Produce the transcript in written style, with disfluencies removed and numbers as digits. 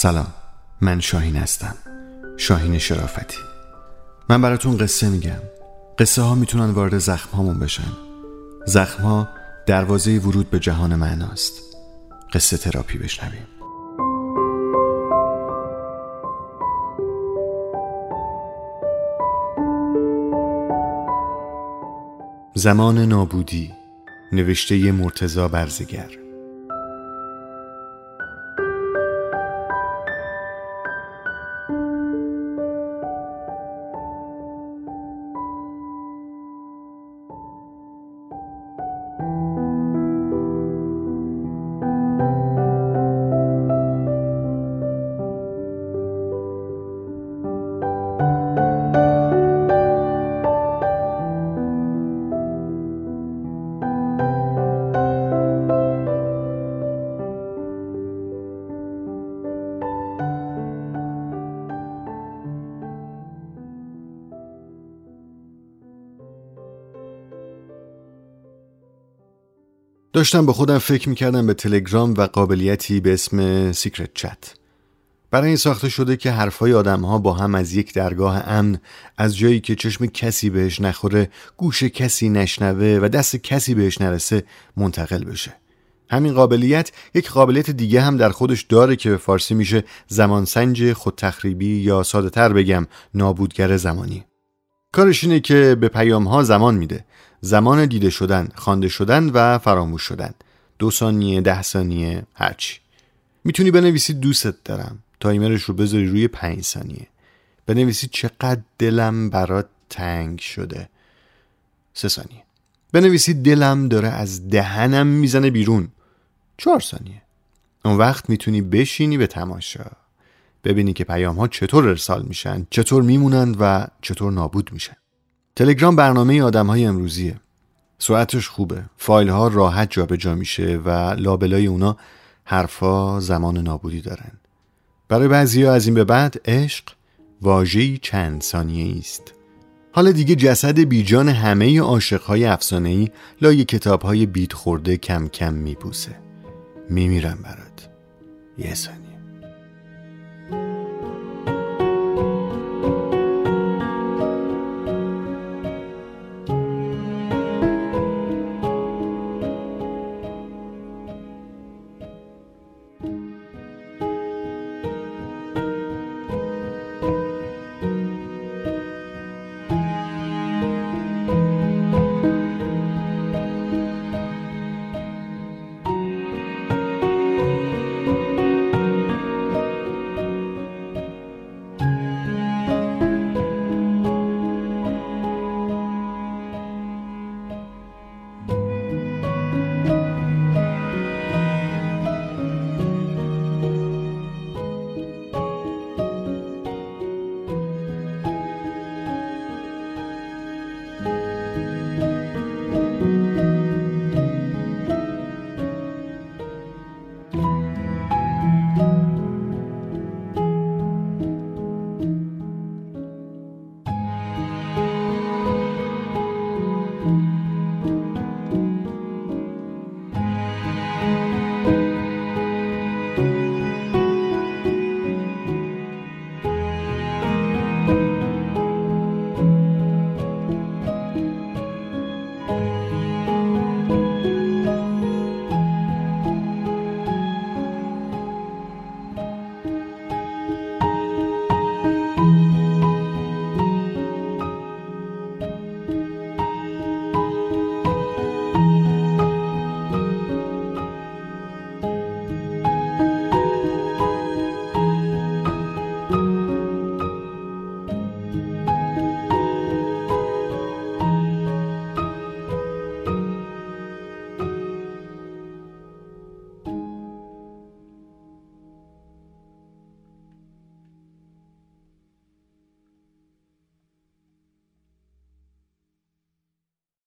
سلام، من شاهین هستم، شاهین شرافتی. من براتون قصه میگم. قصه ها میتونن وارد زخم هامون بشن. زخم ها دروازه ورود به جهان معناست. قصه تراپی بشنویم. زمان نابودی، نوشته مرتضی برزگر. داشتم با خودم فکر میکردم به تلگرام و قابلیتی به اسم سیکرت چت. برای این ساخته شده که حرفای آدم‌ها با هم از یک درگاه امن، از جایی که چشم کسی بهش نخوره، گوش کسی نشنوه و دست کسی بهش نرسه منتقل بشه. همین قابلیت یک قابلیت دیگه هم در خودش داره که به فارسی میشه زمانسنج خودتخریبی، یا ساده‌تر بگم نابودگر زمانی. کارش اینه که به پیام‌ها زمان میده. زمان دیده شدن، خوانده شدن و فراموش شدن. 2 ثانیه، 10 ثانیه، هرچی. میتونی بنویسی دوستت دارم، تایمرش رو بذاری روی 5 ثانیه. بنویسی چقدر دلم برات تنگ شده، 3 ثانیه. بنویسی دلم داره از دهنم میزنه بیرون، 4 ثانیه. اون وقت میتونی بشینی به تماشا، ببینی که پیام‌ها چطور ارسال میشن، چطور میمونن و چطور نابود میشن. تلگرام برنامه آدم‌های امروزیه. سرعتش خوبه، فایل‌ها راحت جابجا میشه و لابلای اونا حرفا زمان نابودی دارن. برای بعضیا از این به بعد عشق واژه‌ای چند ثانیه‌ای است. حالا دیگه جسد بیجان همه عاشق‌های افسانه‌ای لای کتاب‌های بیت خورده کم کم میپوسه. میمیرم برات، 1 ثانیه.